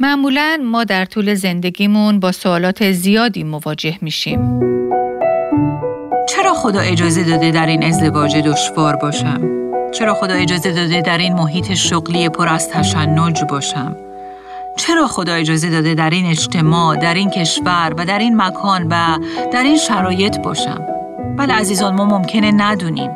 معمولاً ما در طول زندگیمون با سوالات زیادی مواجه میشیم. چرا خدا اجازه داده در این ازدواج دشوار باشم؟ چرا خدا اجازه داده در این محیط شغلی پر از تشنج باشم؟ چرا خدا اجازه داده در این اجتماع، در این کشور و در این مکان و در این شرایط باشم؟ بله عزیزان، ما ممکنه ندونیم،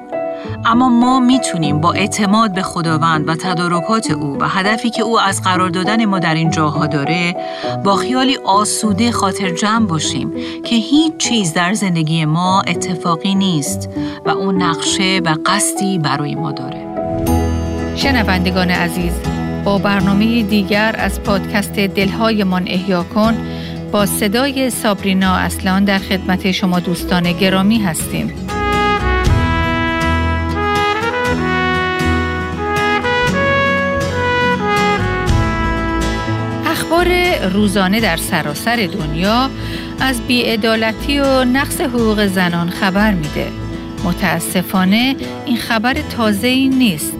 اما ما میتونیم با اعتماد به خداوند و تدارکات او و هدفی که او از قرار دادن ما در این جاها داره با خیالی آسوده خاطر جمع باشیم که هیچ چیز در زندگی ما اتفاقی نیست و اون نقشه و قصدی برای ما داره. شنوندگان عزیز، با برنامه دیگر از پادکست دلهای من احیا کن با صدای سابرینا اسلان در خدمت شما دوستان گرامی هستیم. اخبار روزانه در سراسر دنیا از بی‌عدالتی و نقص حقوق زنان خبر میده. متاسفانه این خبر تازه‌ای نیست.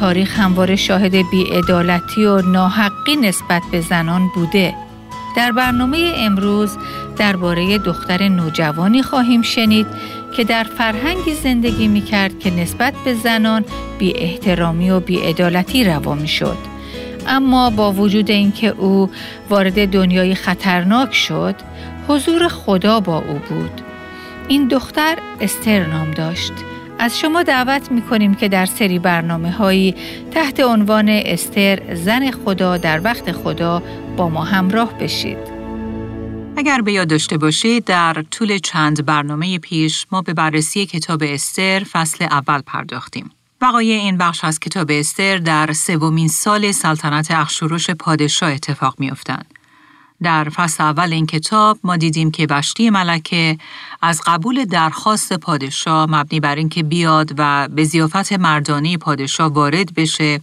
تاریخ همواره شاهد بی‌عدالتی و ناحقی نسبت به زنان بوده. در برنامه امروز درباره دختر نوجوانی خواهیم شنید که در فرهنگی زندگی میکرد که نسبت به زنان بی‌احترامی و بی‌عدالتی روا میشد. اما با وجود اینکه او وارد دنیای خطرناک شد، حضور خدا با او بود. این دختر استر نام داشت. از شما دعوت می‌کنیم که در سری برنامه‌هایی تحت عنوان استر، زن خدا در وقت خدا، با ما همراه بشید. اگر به یاد داشته باشید، در طول چند برنامه پیش ما به بررسی کتاب استر فصل اول پرداختیم. وقایع این بخش از کتاب استر در سومین سال سلطنت اخشوروش پادشاه اتفاق می‌افتند. در فصل اول این کتاب ما دیدیم که وشتی ملکه از قبول درخواست پادشاه مبنی بر اینکه بیاد و به ضیافت مردانه پادشاه وارد بشه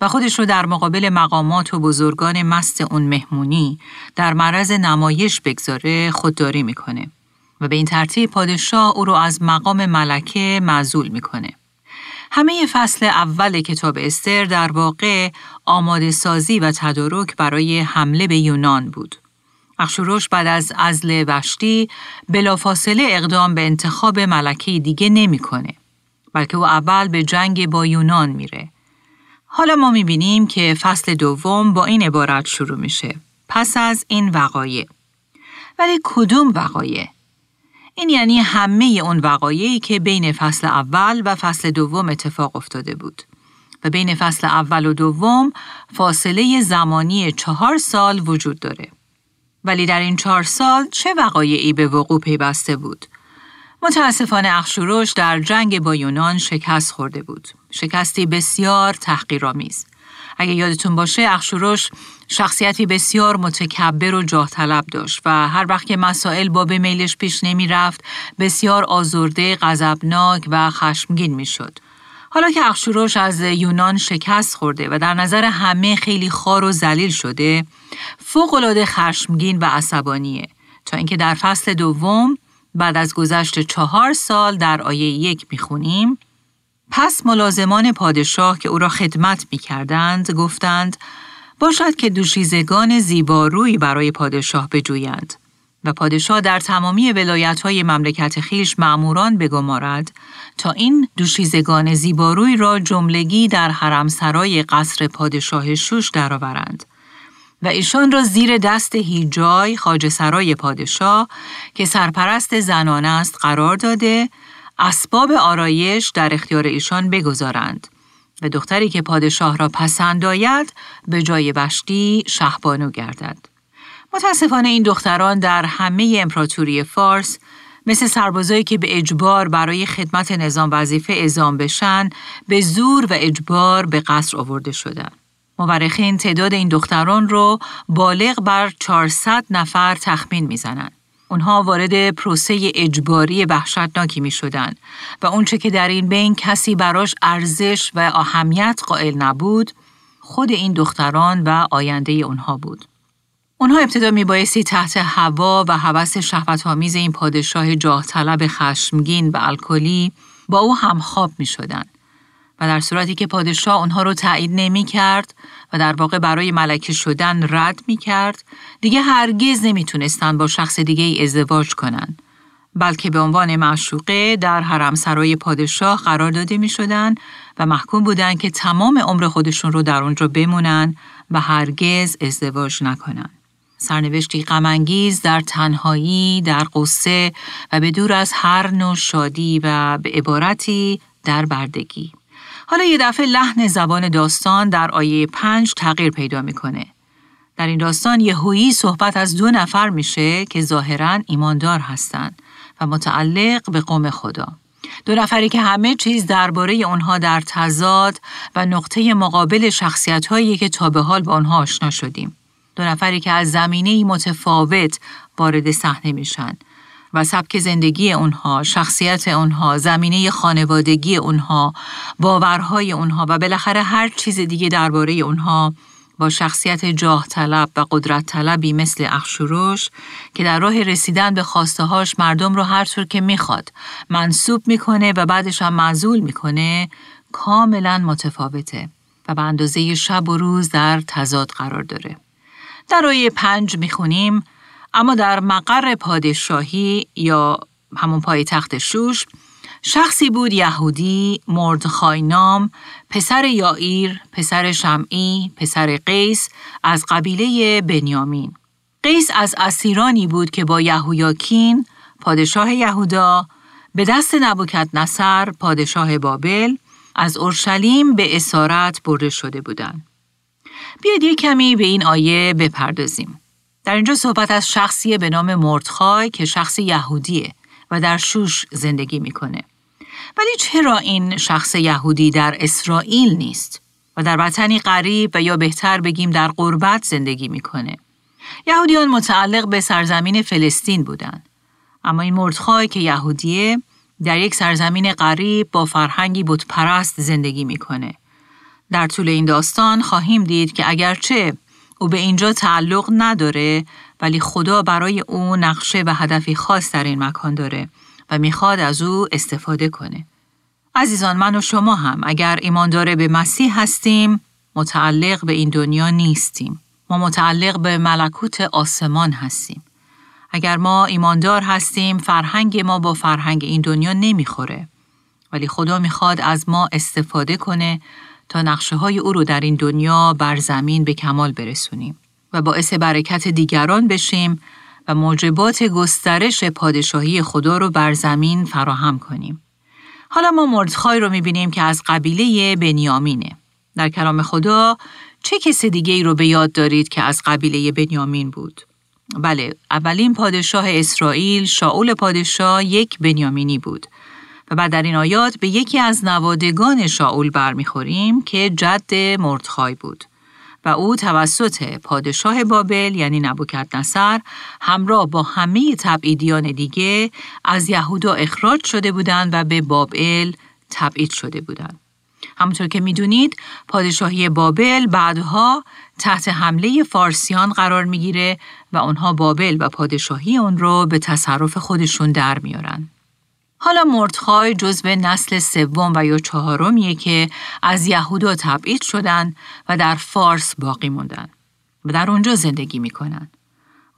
و خودش رو در مقابل مقامات و بزرگان مست اون مهمونی در معرض نمایش بگذاره، خودداری میکنه و به این ترتیب پادشاه او رو از مقام ملکه معزول میکنه. همه فصل اول کتاب استر در واقع آماده سازی و تدارک برای حمله به یونان بود. اخشوروش بعد از عزل وشتی بلافاصله اقدام به انتخاب ملکه دیگه نمی‌کنه، بلکه او اول به جنگ با یونان میره. حالا ما می‌بینیم که فصل دوم با این عبارت شروع میشه: پس از این وقایع. ولی کدوم وقایع؟ این یعنی همه اون وقایعی که بین فصل اول و فصل دوم اتفاق افتاده بود و بین فصل اول و دوم فاصله زمانی 4 سال وجود داره. ولی در این 4 سال چه وقایعی به وقوع پیوسته بود؟ متاسفانه اخشوروش در جنگ با یونان شکست خورده بود. شکستی بسیار تحقیرآمیز. اگه یادتون باشه، اخشوروش شخصیتی بسیار متکبر و جاه طلب داشت و هر وقت که مسائل باب میلش پیش نمی رفت، بسیار آزرده، غضبناک و خشمگین می شد. حالا که اخشوروش از یونان شکست خورده و در نظر همه خیلی خار و ذلیل شده، فوق‌العاده خشمگین و عصبانیه، تا اینکه در فصل دوم بعد از گذشت 4 سال در آیه 1 می خونیم: پس ملازمان پادشاه که او را خدمت می کردند گفتند باشد که دوشیزگان زیبارویی برای پادشاه بجویند و پادشاه در تمامی ولایت‌های مملکت خیش مأموران بگمارد تا این دوشیزگان زیباروی را جملگی در حرمسرای قصر پادشاه شوش درآورند و ایشان را زیر دست هیجای خواجه سرای پادشاه که سرپرست زنان است قرار داده اسباب آرایش در اختیار ایشان بگذارند و دختری که پادشاه را پسند آید به جای وشتی شهبانو گردد. متاسفانه این دختران در همه امپراتوری فارس مثل سربازایی که به اجبار برای خدمت نظام وظیفه اعزام بشن، به زور و اجبار به قصر آورده شدند. مورخین تعداد این دختران رو بالغ بر 400 نفر تخمین میزنند. اونها وارد پروسه اجباری وحشتناکی می شدن و اونچه که در این بین کسی براش ارزش و اهمیت قائل نبود، خود این دختران و آینده اونها بود. اونها ابتدا می بایستی تحت هوا و هوس شهوت‌آمیز این پادشاه جاه طلب خشمگین و الکلی با او همخواب می شدن و در صورتی که پادشاه اونها رو تایید نمی کرد و در واقع برای ملکه شدن رد می کرد، دیگه هرگز نمی تونستن با شخص دیگه ای ازدواج کنن، بلکه به عنوان معشوقه در حرم سرای پادشاه قرار داده می شدن و محکوم بودن که تمام عمر خودشون رو در اونجا بمونن و هرگز ازدواج نکنن. سرنوشتی غم‌انگیز در تنهایی، در غصه و به دور از هر نوع شادی و به عبارتی در بردگی. حالا یه دفعه لحن زبان داستان در آیه 5 تغییر پیدا میکنه. در این داستان یهویی صحبت از دو نفر میشه که ظاهراً ایماندار هستند و متعلق به قوم خدا. دو نفری که همه چیز درباره اونها در تضاد و نقطه مقابل شخصیت‌هایی که تا به حال با اونها آشنا شدیم. دو نفری که از زمینه‌ای متفاوت وارد صحنه میشن و سبک زندگی اونها، شخصیت اونها، زمینه خانوادگی اونها، باورهای اونها و بالاخره هر چیز دیگه درباره اونها با شخصیت جاه طلب و قدرت طلبی مثل اخشوروش که در راه رسیدن به خواستهاش مردم رو هر طور که میخواد منسوب میکنه و بعدش هم معزول میکنه، کاملا متفاوته و به اندازه شب و روز در تضاد قرار داره. در آیه 5 میخونیم: اما در مقر پادشاهی یا همون پای تخت شوش شخصی بود یهودی، مردخای نام، پسر یائیر، پسر شمعی، پسر قیس از قبیله بنیامین. قیس از اسیرانی بود که با یهویاکین، پادشاه یهودا، به دست نبوکدنصر، پادشاه بابل، از اورشلیم به اسارت برده شده بودند. بیاید یک کمی به این آیه بپردازیم. در اینجا صحبت از شخصی به نام مردخای که شخص یهودیه و در شوش زندگی میکنه. ولی چرا این شخص یهودی در اسرائیل نیست و در وطنی غریب و یا بهتر بگیم در غربت زندگی میکنه؟ یهودیان متعلق به سرزمین فلسطین بودند، اما این مردخای که یهودیه در یک سرزمین غریب با فرهنگی بت پرست زندگی میکنه. در طول این داستان خواهیم دید که اگرچه او به اینجا تعلق نداره، ولی خدا برای او نقشه و هدفی خاص در این مکان داره و میخواد از او استفاده کنه. عزیزان، من و شما هم اگر ایماندار به مسیح هستیم، متعلق به این دنیا نیستیم. ما متعلق به ملکوت آسمان هستیم. اگر ما ایماندار هستیم، فرهنگ ما با فرهنگ این دنیا نمیخوره، ولی خدا میخواد از ما استفاده کنه تا نقشه های او رو در این دنیا بر زمین به کمال برسونیم و باعث برکت دیگران بشیم و موجبات گسترش پادشاهی خدا رو بر زمین فراهم کنیم. حالا ما مردخای رو میبینیم که از قبیله بنیامینه. در کلام خدا چه کس دیگه ای رو به یاد دارید که از قبیله بنیامین بود؟ بله، اولین پادشاه اسرائیل، شاول پادشاه، یک بنیامینی بود. و بعد در این آیات به یکی از نوادگان شاول برمیخوریم که جد مردخای بود و او توسط پادشاه بابل یعنی نبوکدنصر همراه با همه تبعیدیان دیگه از یهودا اخراج شده بودند و به بابل تبعید شده بودند. همونطور که میدونید پادشاهی بابل بعدها تحت حمله فارسیان قرار میگیره و آنها بابل و پادشاهی اون رو به تصرف خودشون در میارن. حالا مردخای جزو نسل سوم و یا چهارمیه که از یهودا تبعید شدن و در فارس باقی موندن و در اونجا زندگی میکنن.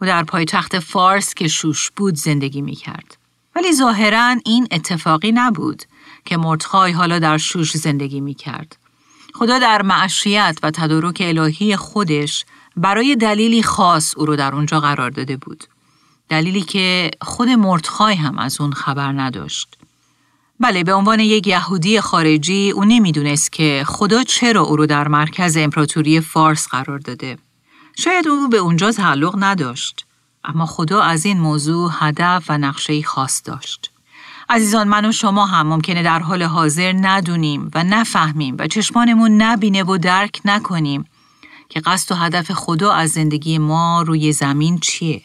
او در پایتخت فارس که شوش بود زندگی میکرد. ولی ظاهراً این اتفاقی نبود که مردخای حالا در شوش زندگی میکرد. خدا در معشیت و تدارک الهی خودش برای دلیلی خاص او رو در اونجا قرار داده بود. دلیلی که خود مردخای هم از اون خبر نداشت. بله، به عنوان یک یهودی خارجی او نمیدونست که خدا چرا او رو در مرکز امپراتوری فارس قرار داده. شاید او به اونجا تعلق نداشت، اما خدا از این موضوع هدف و نقشه‌ای خاص داشت. عزیزان، من و شما هم ممکنه در حال حاضر ندونیم و نفهمیم و چشمانمون نبینه و درک نکنیم که قصد و هدف خدا از زندگی ما روی زمین چیه.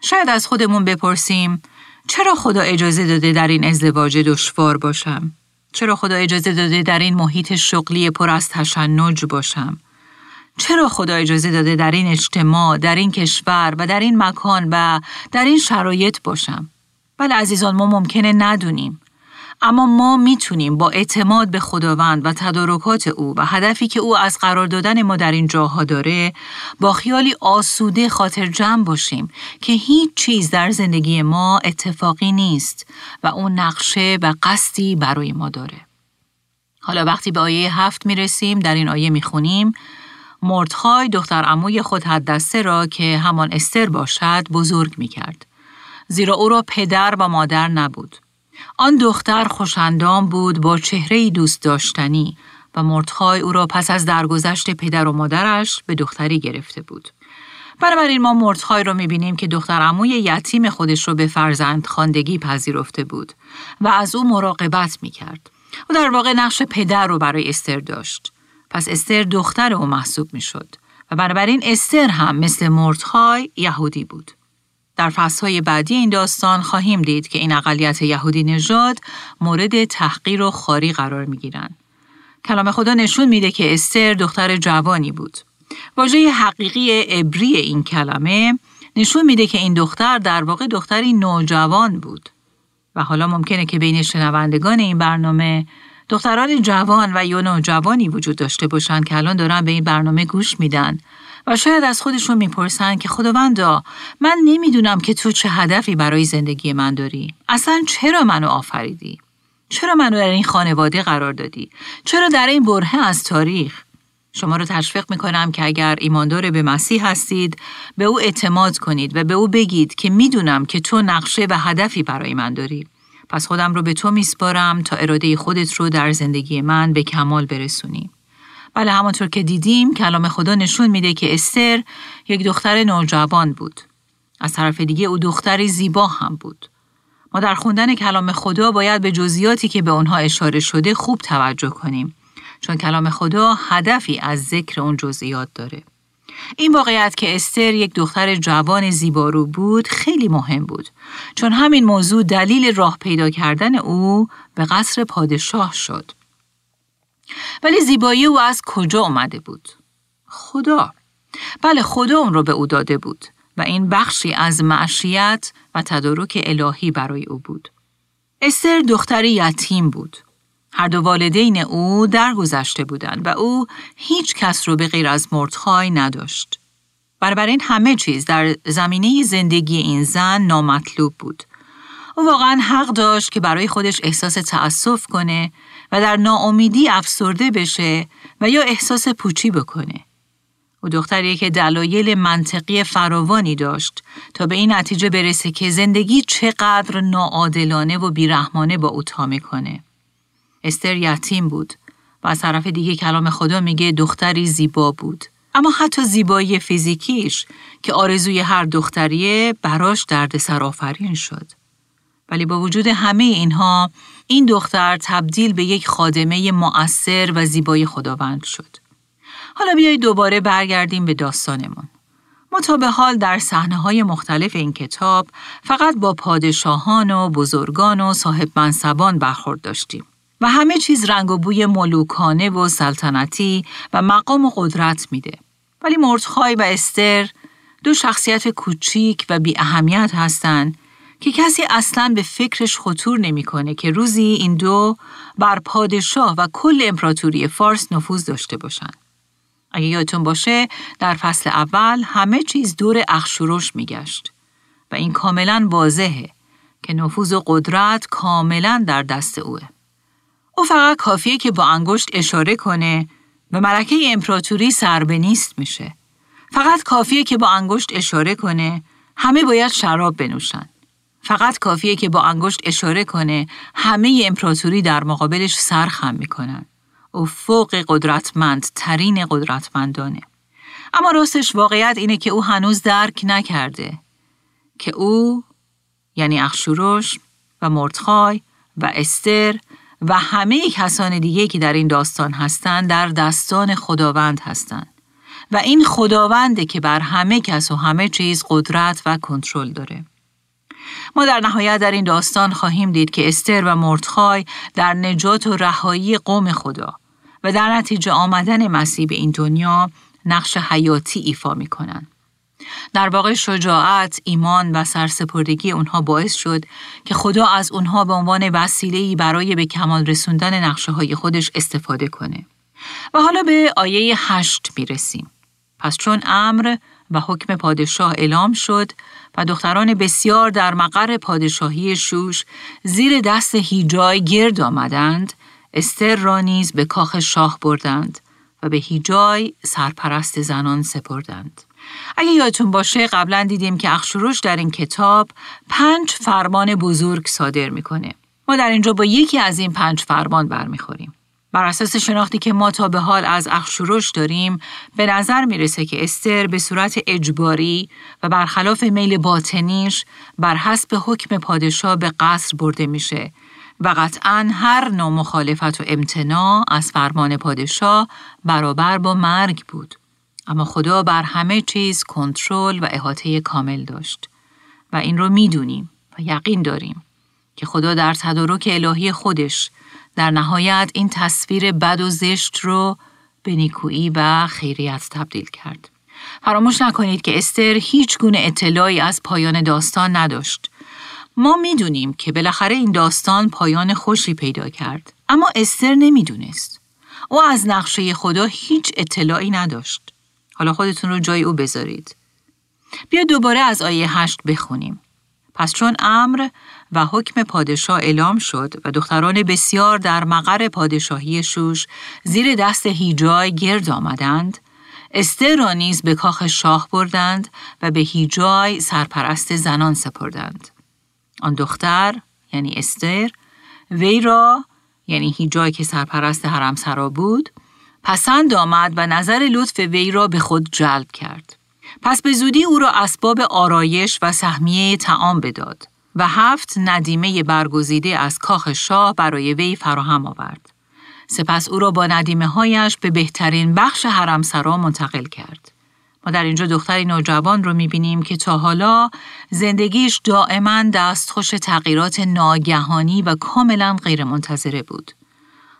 شاید از خودمون بپرسیم چرا خدا اجازه داده در این ازدواج دشوار باشم؟ چرا خدا اجازه داده در این محیط شغلی پر از تشنج باشم؟ چرا خدا اجازه داده در این اجتماع، در این کشور و در این مکان و در این شرایط باشم؟ بله عزیزان، ما ممکنه ندونیم، اما ما میتونیم با اعتماد به خداوند و تدارکات او و هدفی که او از قرار دادن ما در این جاها داره با خیالی آسوده خاطر جمع باشیم که هیچ چیز در زندگی ما اتفاقی نیست و اون نقشه و قصدی برای ما داره. حالا وقتی به آیه 7 میرسیم، در این آیه میخونیم مردخای دختر عموی خود حدثه را که همان استر باشد بزرگ میکرد، زیرا او را پدر و مادر نبود. آن دختر خوشندام بود با چهره‌ای دوست داشتنی و مردخای او را پس از درگذشت پدر و مادرش به دختری گرفته بود. بنابراین ما مردخای را میبینیم که دختر عموی یتیم خودش را به فرزند خواندگی پذیرفته بود و از او مراقبت میکرد و در واقع نقش پدر رو برای استر داشت. پس استر دختر او محسوب میشد و بنابراین استر هم مثل مردخای یهودی بود. در فصل‌های بعدی این داستان خواهیم دید که این اقلیت یهودی نژاد مورد تحقیر و خواری قرار می‌گیرند. کلام خدا نشون میده که استر دختر جوانی بود. واژه حقیقی عبری این کلمه نشون میده که این دختر در واقع دختری نوجوان بود. و حالا ممکنه که بین شنوندگان این برنامه دختران جوان و یا نوجوانی وجود داشته باشند که الان دارن به این برنامه گوش میدن و شاید از خودشون میپرسن که خداوندا، من نمیدونم که تو چه هدفی برای زندگی من داری؟ اصلا چرا منو آفریدی؟ چرا منو در این خانواده قرار دادی؟ چرا در این برهه از تاریخ؟ شما رو تشویق میکنم که اگر ایماندار به مسیح هستید به او اعتماد کنید و به او بگید که میدونم که تو نقشه و هدفی برای من داری. پس خودم رو به تو میسپارم تا اراده خودت رو در زندگی من به کمال برسونی. بله، همانطور که دیدیم کلام خدا نشون میده که استر یک دختر نوجوان بود. از طرف دیگه او دختری زیبا هم بود. ما در خوندن کلام خدا باید به جزئیاتی که به اونها اشاره شده خوب توجه کنیم، چون کلام خدا هدفی از ذکر اون جزئیات داره. این واقعیت که استر یک دختر جوان زیبارو بود خیلی مهم بود، چون همین موضوع دلیل راه پیدا کردن او به قصر پادشاه شد. ولی زیبایی او از کجا اومده بود؟ خدا. بله، خدا اون رو به او داده بود و این بخشی از معشیت و تدارک الهی برای او بود. استر دختری یتیم بود. هر دو والدین او درگذشته بودند و او هیچ کس رو به غیر از مردخای نداشت. بنابراین همه چیز در زمینه زندگی این زن نامطلوب بود. او واقعا حق داشت که برای خودش احساس تأسف کنه و در ناامیدی افسرده بشه و یا احساس پوچی بکنه. او دختریه که دلایل منطقی فراوانی داشت تا به این نتیجه برسه که زندگی چقدر ناعادلانه و بیرحمانه با او طامع کنه. استر یتیم بود و از طرف دیگه کلام خدا میگه دختری زیبا بود، اما حتی زیبایی فیزیکیش که آرزوی هر دختریه براش دردسر آفرین شد. ولی با وجود همه اینها این دختر تبدیل به یک خادمه مؤثر و زیبای خداوند شد. حالا بیایید دوباره برگردیم به داستانمون. ما تا به حال در صحنه‌های مختلف این کتاب فقط با پادشاهان و بزرگان و صاحب منصبان برخورد داشتیم و همه چیز رنگ و بوی ملوکانه و سلطنتی و مقام و قدرت میده. ولی مردخای و استر دو شخصیت کوچیک و بی اهمیت هستن که کسی اصلاً به فکرش خطور نمیکنه که روزی این دو بر پادشاه و کل امپراتوری فارس نفوذ داشته باشن. اگه یادتون باشه در فصل اول همه چیز دور اخشورش میگشت و این کاملاً واضحه که نفوذ و قدرت کاملاً در دست اوه. او فقط کافیه که با انگشت اشاره کنه و ملکه امپراتوری سر به نیست میشه. فقط کافیه که با انگشت اشاره کنه همه باید شراب بنوشن. فقط کافیه که با انگشت اشاره کنه همه امپراتوری در مقابلش سرخم میکنن. او فوق قدرتمند ترین قدرتمندانه. اما راستش واقعیت اینه که او هنوز درک نکرده که او، یعنی اخشورش و مردخای و استر و همه کسان دیگه که در این داستان هستند در دستان خداوند هستند و این خداونده که بر همه کس و همه چیز قدرت و کنترل داره. ما در نهایت در این داستان خواهیم دید که استر و مردخای در نجات و رهایی قوم خدا و در نتیجه آمدن مسیح به این دنیا نقش حیاتی ایفا می کنند. در واقع شجاعت، ایمان و سرسپردگی اونها باعث شد که خدا از اونها به عنوان وسیله‌ای برای به کمال رسوندن نقشه‌های خودش استفاده کنه. و حالا به آیه 8 میرسیم. پس چون امر و حکم پادشاه اعلام شد و دختران بسیار در مقر پادشاهی شوش زیر دست هیجای گرد آمدند، استر را نیز به کاخ شاه بردند و به هیجای سرپرست زنان سپردند. اگه یادتون باشه قبلا دیدیم که اخشوروش در این کتاب 5 فرمان بزرگ صادر میکنه. ما در اینجا با یکی از این 5 فرمان برمیخوریم. بر اساس شناختی که ما تا به حال از اخشوروش داریم، به نظر میرسه که استر به صورت اجباری و برخلاف میل باطنیش بر حسب حکم پادشاه به قصر برده میشه و قطعاً هر نوع مخالفت و امتناع از فرمان پادشاه برابر با مرگ بود. اما خدا بر همه چیز کنترل و احاطه کامل داشت و این رو میدونیم و یقین داریم که خدا در تدارک الهی خودش در نهایت این تصویر بد و زشت رو به نیکویی و خیریت تبدیل کرد. فراموش نکنید که استر هیچ گونه اطلاعی از پایان داستان نداشت. ما میدونیم که بالاخره این داستان پایان خوشی پیدا کرد، اما استر نمیدونست. او از نقشه خدا هیچ اطلاعی نداشت. حالا خودتون رو جای او بذارید. بیا دوباره از آیه 8 بخونیم. پس چون امر و حکم پادشاه اعلام شد و دختران بسیار در مقر پادشاهی شوش زیر دست هیجای گرد آمدند، استر را نیز به کاخ شاه بردند و به هیجای سرپرست زنان سپردند. آن دختر، یعنی استر، وی را، یعنی هیجای که سرپرست حرمسرا بود، پسند آمد و نظر لطف وی را به خود جلب کرد. پس به زودی او را اسباب آرایش و سهمیه طعام بداد و 7 ندیمه برگزیده از کاخ شاه برای وی فراهم آورد. سپس او را با ندیمه هایش به بهترین بخش حرمسرا منتقل کرد. ما در اینجا دختری نوجوان رو میبینیم که تا حالا زندگیش دائما دستخوش تغییرات ناگهانی و کاملا غیر منتظره بود.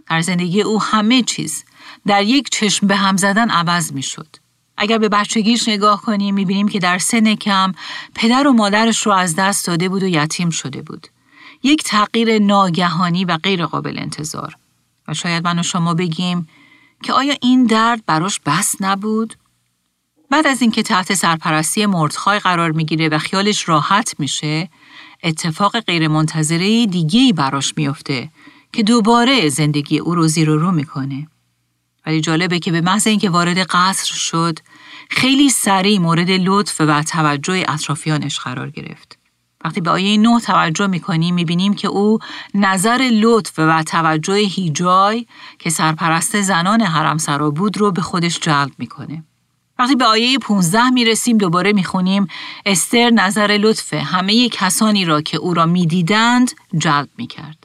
در زندگی او همه چیز در یک چشم به هم زدن عوض میشد. اگر به بچگیش نگاه کنیم میبینیم که در سن کم پدر و مادرش رو از دست داده بود و یتیم شده بود. یک تغییر ناگهانی و غیر قابل انتظار. و شاید من و شما بگیم که آیا این درد براش بس نبود؟ بعد از اینکه تحت سرپرستی مردخای قرار میگیره و خیالش راحت میشه، اتفاق غیر منتظره دیگه‌ای براش میفته که دوباره زندگی او رو زیر و رو میکنه. ولی جالبه که به محض اینکه وارد قصر شد، خیلی سریع مورد لطف و توجه اطرافیانش قرار گرفت. وقتی به آیه 9 توجه میکنیم میبینیم که او نظر لطف و توجه هیجای که سرپرست زنان حرمسرا بود رو به خودش جلب میکنه. وقتی به آیه 15 میرسیم دوباره میخونیم استر نظر لطف همه کسانی را که او را میدیدند جلب میکرد.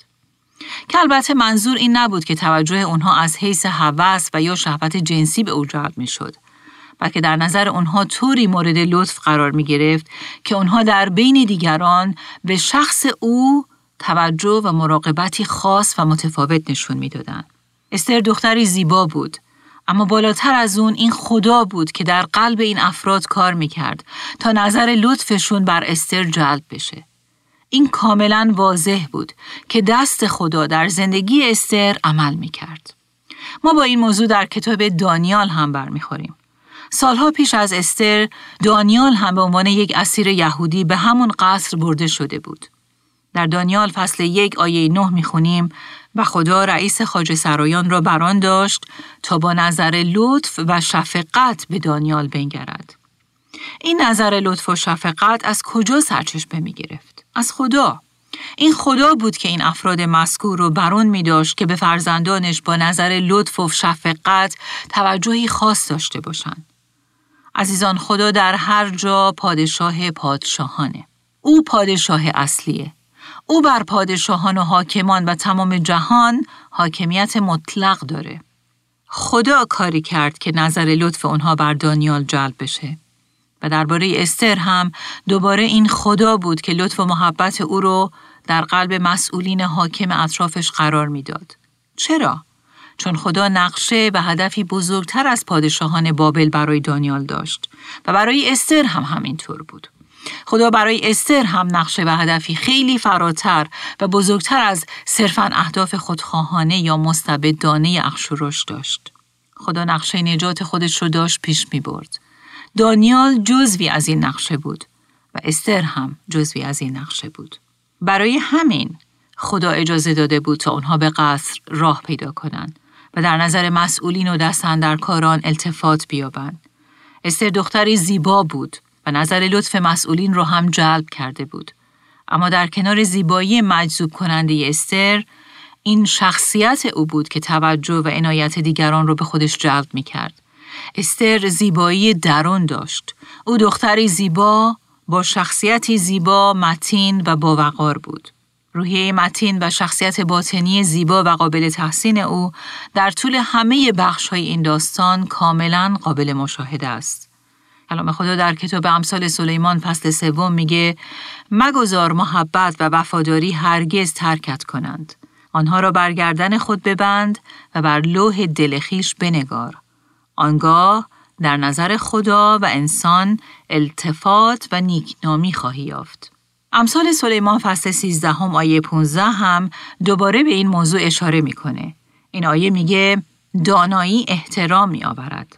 که البته منظور این نبود که توجه اونها از حیث هوس و یا شهوت جنسی به او جلب می شد، بلکه در نظر اونها طوری مورد لطف قرار می گرفت که اونها در بین دیگران به شخص او توجه و مراقبتی خاص و متفاوت نشون می دادن. استر دختری زیبا بود، اما بالاتر از اون این خدا بود که در قلب این افراد کار می کرد تا نظر لطفشون بر استر جلب بشه. این کاملا واضح بود که دست خدا در زندگی استر عمل می کرد. ما با این موضوع در کتاب دانیال هم برمیخوریم. سالها پیش از استر، دانیال هم به عنوان یک اسیر یهودی به همون قصر برده شده بود. در دانیال فصل 1 آیه 9 میخونیم و خدا رئیس خواجه سرایان را بران داشت تا با نظر لطف و شفقت به دانیال بنگرد. این نظر لطف و شفقت از کجا سرچشمه می گرفت؟ از خدا. این خدا بود که این افراد مذکور رو برون می داشت که به فرزندانش با نظر لطف و شفقت توجهی خاص داشته باشند. عزیزان، خدا در هر جا پادشاه پادشاهانه. او پادشاه اصلیه. او بر پادشاهان و حاکمان و تمام جهان حاکمیت مطلق داره. خدا کاری کرد که نظر لطف اونها بر دانیال جلب بشه. و درباره استر هم دوباره این خدا بود که لطف و محبت او رو در قلب مسئولین حاکم اطرافش قرار میداد. چرا؟ چون خدا نقشه و هدفی بزرگتر از پادشاهان بابل برای دانیال داشت و برای استر هم همینطور بود. خدا برای استر هم نقشه و هدفی خیلی فراتر و بزرگتر از صرفاً اهداف خودخواهانه یا مستبدانه اخشورش داشت. خدا نقشه نجات خودش رو داشت پیش می برد. دانیال جزوی از این نقشه بود و استر هم جزوی از این نقشه بود. برای همین خدا اجازه داده بود تا اونها به قصر راه پیدا کنند و در نظر مسئولین و دستاندرکاران التفات بیابند. استر دختری زیبا بود و نظر لطف مسئولین رو هم جلب کرده بود. اما در کنار زیبایی مجذوب کننده استر، این شخصیت او بود که توجه و عنایت دیگران رو به خودش جلب می کرد. استر زیبایی درون داشت. او دختری زیبا با شخصیتی زیبا، متین و باوقار بود. روحیه متین و شخصیت باطنی زیبا و قابل تحسین او در طول همه بخش‌های این داستان کاملاً قابل مشاهده است. کلام خدا در کتاب امثال سلیمان فصل 3 میگه مگذار محبت و وفاداری هرگز ترکت کنند. آنها را بر گردن خود ببند و بر لوح دل خویش بنگار. آنگاه در نظر خدا و انسان التفات و نیکنامی خواهی یافت. امثال سلیمان فصل 13 آیه 15 هم دوباره به این موضوع اشاره میکنه. این آیه میگه دانایی احترام میآورد.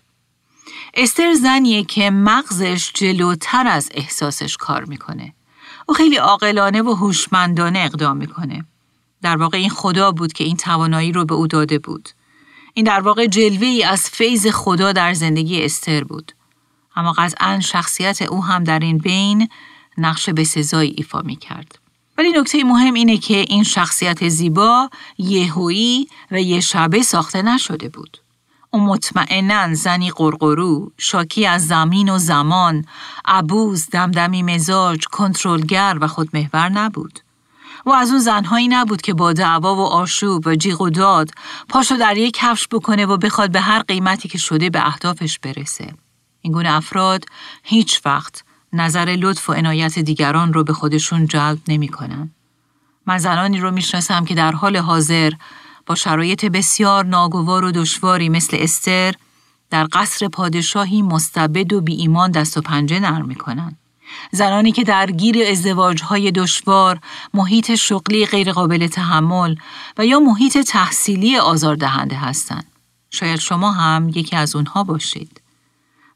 استر زنیه که مغزش جلوتر از احساسش کار میکنه. او خیلی عاقلانه و هوشمندانه اقدام میکنه. در واقع این خدا بود که این توانایی رو به او داده بود. این در واقع جلوه‌ای از فیض خدا در زندگی استر بود. اما قطعاً شخصیت او هم در این بین نقش بسزایی ایفا می کرد. ولی نکته مهم اینه که این شخصیت زیبا یهویی و یه شبه ساخته نشده بود. او مطمئناً زنی قرقرو، شاکی از زمین و زمان، عبوس، دمدمی مزاج، کنترلگر و خودمحور نبود. و از اون زنهایی نبود که با دعوا و آشوب و جیغ و داد پاشو در یک کفش بکنه و بخواد به هر قیمتی که شده به اهدافش برسه. این گونه افراد هیچ وقت نظر لطف و عنایت دیگران رو به خودشون جلب نمی کنن. من زنانی رو میشناسم که در حال حاضر با شرایط بسیار ناگوار و دشواری مثل استر در قصر پادشاهی مستبد و بی ایمان دست و پنجه نرم می کنن. زنانی که درگیر ازدواج‌های دشوار، محیط شغلی غیرقابل تحمل و یا محیط تحصیلی آزاردهنده هستند. شاید شما هم یکی از اونها باشید.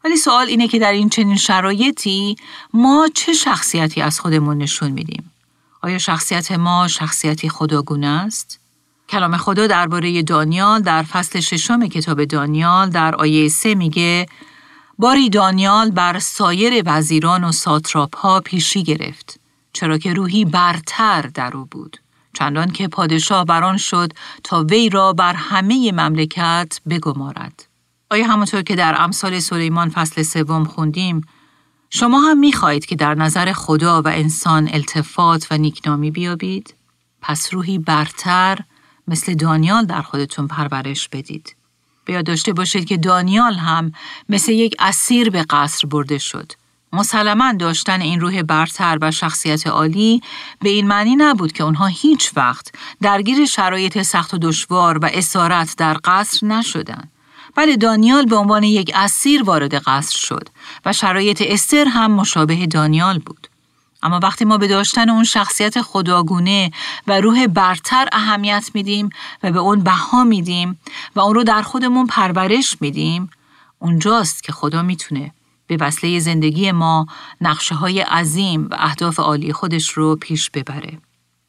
ولی سوال اینه که در این چنین شرایطی ما چه شخصیتی از خودمون نشون میدیم؟ آیا شخصیت ما شخصیتی خداگونه است؟ کلام خدا درباره دانیال در فصل 6 کتاب دانیال در آیه 3 میگه باری دانیال بر سایر وزیران و ساتراپ‌ها پیشی گرفت، چرا که روحی برتر در او بود، چندان که پادشاه بران شد تا وی را بر همه مملکت بگمارد. آیا همونطور که در امثال سلیمان فصل 3 خوندیم، شما هم می‌خواهید که در نظر خدا و انسان التفات و نیکنامی بیابید؟ پس روحی برتر مثل دانیال در خودتون پرورش بدید. یاد داشته باشید که دانیال هم مثل یک اسیر به قصر برده شد. مسلماً داشتن این روح برتر و شخصیت عالی به این معنی نبود که اونها هیچ وقت درگیر شرایط سخت و دشوار و اسارت در قصر نشدند. بلکه دانیال به عنوان یک اسیر وارد قصر شد و شرایط استر هم مشابه دانیال بود. اما وقتی ما به داشتن اون شخصیت خداگونه و روح برتر اهمیت میدیم و به اون بها میدیم و اون رو در خودمون پرورش میدیم، اونجاست که خدا میتونه به وسیله زندگی ما نقشه های عظیم و اهداف عالی خودش رو پیش ببره.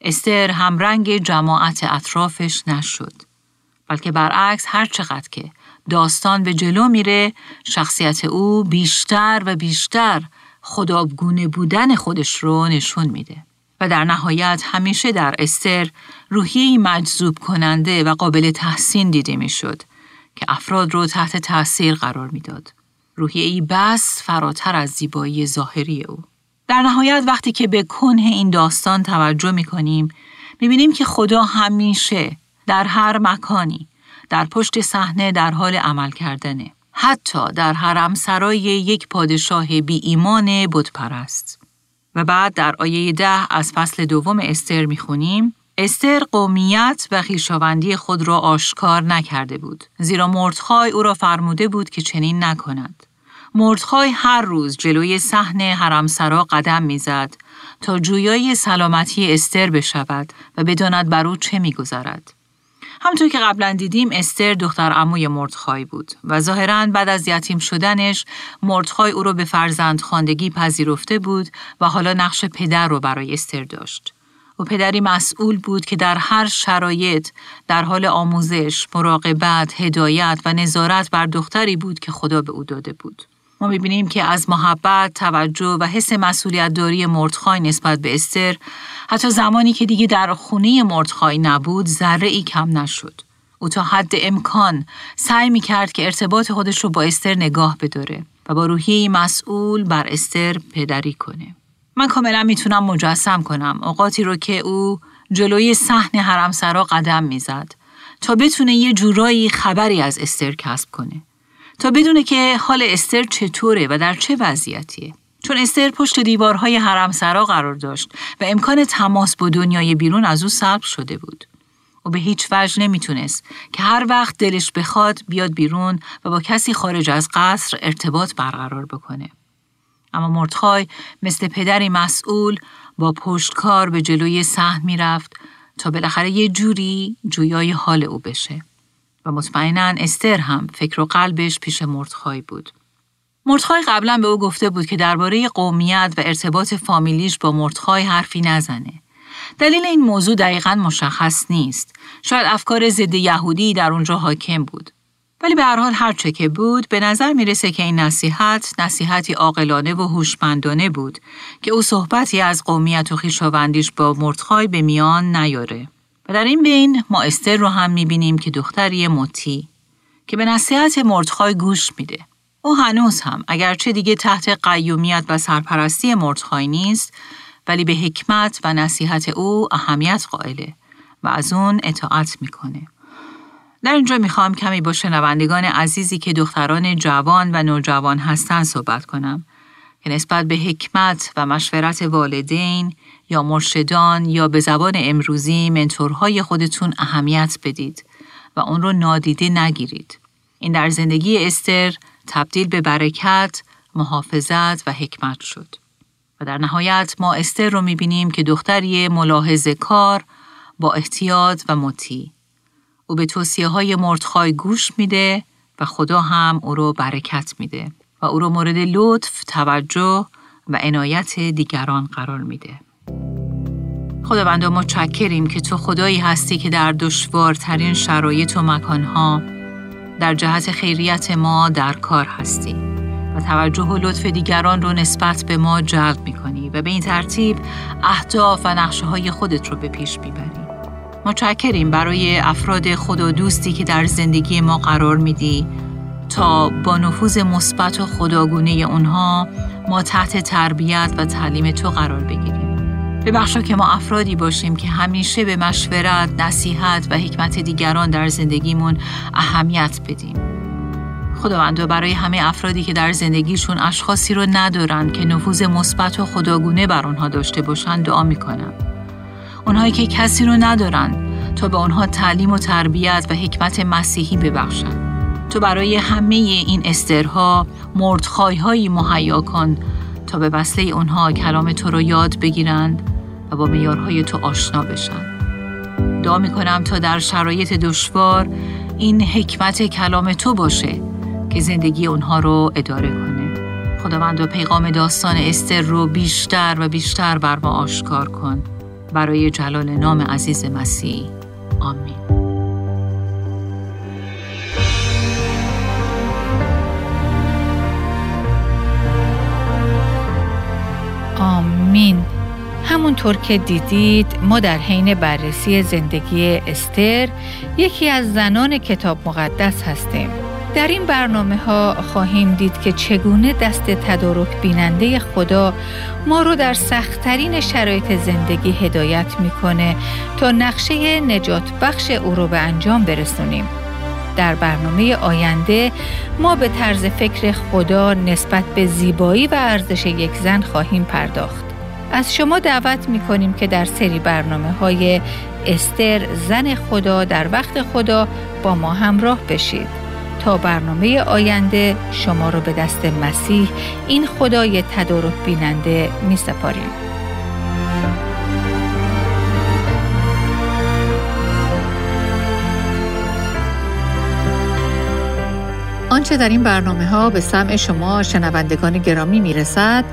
استر هم رنگ جماعت اطرافش نشد، بلکه برعکس هر چقدر که داستان به جلو میره، شخصیت او بیشتر و بیشتر خداگونه بودن خودش رو نشون میده و در نهایت همیشه در استر روحیه‌ای مجذوب کننده و قابل تحسین دیده میشد که افراد رو تحت تاثیر قرار میداد. روحیه‌ای بس فراتر از زیبایی ظاهری او. در نهایت وقتی که به کنه این داستان توجه میکنیم، میبینیم که خدا همیشه در هر مکانی، در پشت صحنه در حال عمل کردنه. حتی در حرمسرای یک پادشاه بی ایمان بت پرست. و بعد در آیه 10 از فصل 2 استر میخونیم استر قومیت و خویشاوندی خود را آشکار نکرده بود، زیرا مردخای او را فرموده بود که چنین نکند. مردخای هر روز جلوی صحن حرمسرا قدم میزد تا جویای سلامتی استر بشود و بداند بر او چه می‌گذرد. همونطور که قبلا دیدیم استر دختر عموی مردخای بود و ظاهراً بعد از یتیم شدنش مردخای او را به فرزندخواندگی پذیرفته بود و حالا نقش پدر را برای استر داشت. او پدری مسئول بود که در هر شرایط در حال آموزش، مراقبت، هدایت و نظارت بر دختری بود که خدا به او داده بود. ما می‌بینیم که از محبت، توجه و حس مسئولیت‌داری مردخای نسبت به استر، حتی زمانی که دیگه در خونه مردخای نبود، ذره‌ای کم نشد. او تا حد امکان سعی می‌کرد که ارتباط خودش رو با استر نگاه بداره و با روحیه مسئول بر استر پدری کنه. من کاملا میتونم مجسم کنم اوقاتی رو که او جلوی صحن حرمسرا قدم میزد تا بتونه یه جورایی خبری از استر کسب کنه، تا بدونه که حال استر چطوره و در چه وضعیتیه، چون استر پشت دیوارهای حرمسرا قرار داشت و امکان تماس با دنیای بیرون از او سلب شده بود. او به هیچ وجه نمیتونست که هر وقت دلش بخواد بیاد بیرون و با کسی خارج از قصر ارتباط برقرار بکنه. اما مردخای مثل پدری مسئول با پشتکار به جلوی صحن میرفت تا بالاخره یه جوری جویای حال او بشه و مطمئناً استر هم فکر و قلبش پیش مردخای بود. مردخای قبلا به او گفته بود که درباره قومیت و ارتباط فامیلیش با مردخای حرفی نزنه. دلیل این موضوع دقیقاً مشخص نیست. شاید افکار ضد یهودی در اونجا حاکم بود. ولی به هر حال هر چه که بود به نظر میرسه که این نصیحتی عاقلانه و هوشمندانه بود که او صحبتی از قومیت و خویشاوندیش با مردخای به میان نیاره. و در این بین ما استر رو هم میبینیم که دختری مطیع که به نصیحت مردخای گوش میده. او هنوز هم اگرچه دیگه تحت قیومیت و سرپرستی مردخای نیست، ولی به حکمت و نصیحت او اهمیت قائله و از اون اطاعت میکنه. در اینجا میخوام کمی با شنوندگان عزیزی که دختران جوان و نوجوان هستند صحبت کنم که نسبت به حکمت و مشورت والدین یا مرشدان یا به زبان امروزی منتورهای خودتون اهمیت بدید و اون رو نادیده نگیرید. این در زندگی استر تبدیل به برکت، محافظت و حکمت شد. و در نهایت ما استر رو میبینیم که دختری ملاحظه کار با احتیاط و مطیع. او به توصیه‌های مردخای گوش میده و خدا هم او رو برکت میده و او رو مورد لطف، توجه و عنایت دیگران قرار میده. خداوند متشکریم که تو خدایی هستی که در دشوارترین شرایط و مکانها در جهت خیریت ما در کار هستی و توجه و لطف دیگران رو نسبت به ما جلب میکنی و به این ترتیب اهداف و نقشه‌های خودت رو به پیش میبری. متشکریم برای افراد خدا دوستی که در زندگی ما قرار میدی تا با نفوذ مثبت و خداگونه اونها ما تحت تربیت و تعلیم تو قرار بگیریم. ببخشا که ما افرادی باشیم که همیشه به مشورت، نصیحت و حکمت دیگران در زندگیمون اهمیت بدیم. خداوند برای همه افرادی که در زندگیشون اشخاصی رو ندارن که نفوذ مثبت و خداگونه بر اونها داشته باشن دعا میکنم. اونهایی که کسی رو ندارن تا به اونها تعلیم و تربیت و حکمت مسیحی ببخشن. تو برای همه این استرها مردخای‌هایی مهیا کن تا به وسیله اونها کلام تو رو یاد بگیرند و با معیارهای تو آشنا بشن. دعا می‌کنم تا در شرایط دشوار این حکمت کلام تو باشه که زندگی اونها رو اداره کنه. خداوند پیغام داستان استر رو بیشتر و بیشتر بر ما آشکار کن. برای جلال نام عزیز مسیح. آمین. آمین. همونطور که دیدید ما در حین بررسی زندگی استر یکی از زنان کتاب مقدس هستیم. در این برنامه ها خواهیم دید که چگونه دست تدارک بیننده خدا ما رو در سخت‌ترین شرایط زندگی هدایت میکنه تا نقشه نجات بخش او رو به انجام برسونیم. در برنامه آینده ما به طرز فکر خدا نسبت به زیبایی و ارزش یک زن خواهیم پرداخت. از شما دعوت می‌کنیم که در سری برنامه‌های استر زن خدا در وقت خدا با ما همراه بشید تا برنامه آینده شما رو به دست مسیح این خدای تدارک بیننده می‌سپاریم. آنچه در این برنامه ها به سمع شما شنوندگان گرامی میرسد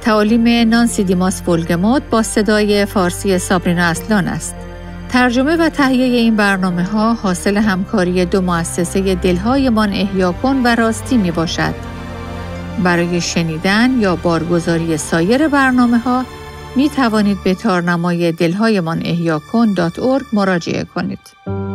تعالیم نانسی دیماس وولگموت با صدای فارسی سابرینا اصلان است. ترجمه و تهیه این برنامه ها حاصل همکاری دو مؤسسه دلهایمان احیا کن و راستی می باشد. برای شنیدن یا بارگزاری سایر برنامه ها می توانید به تارنمای دلهایمان احیا کن .org مراجعه کنید.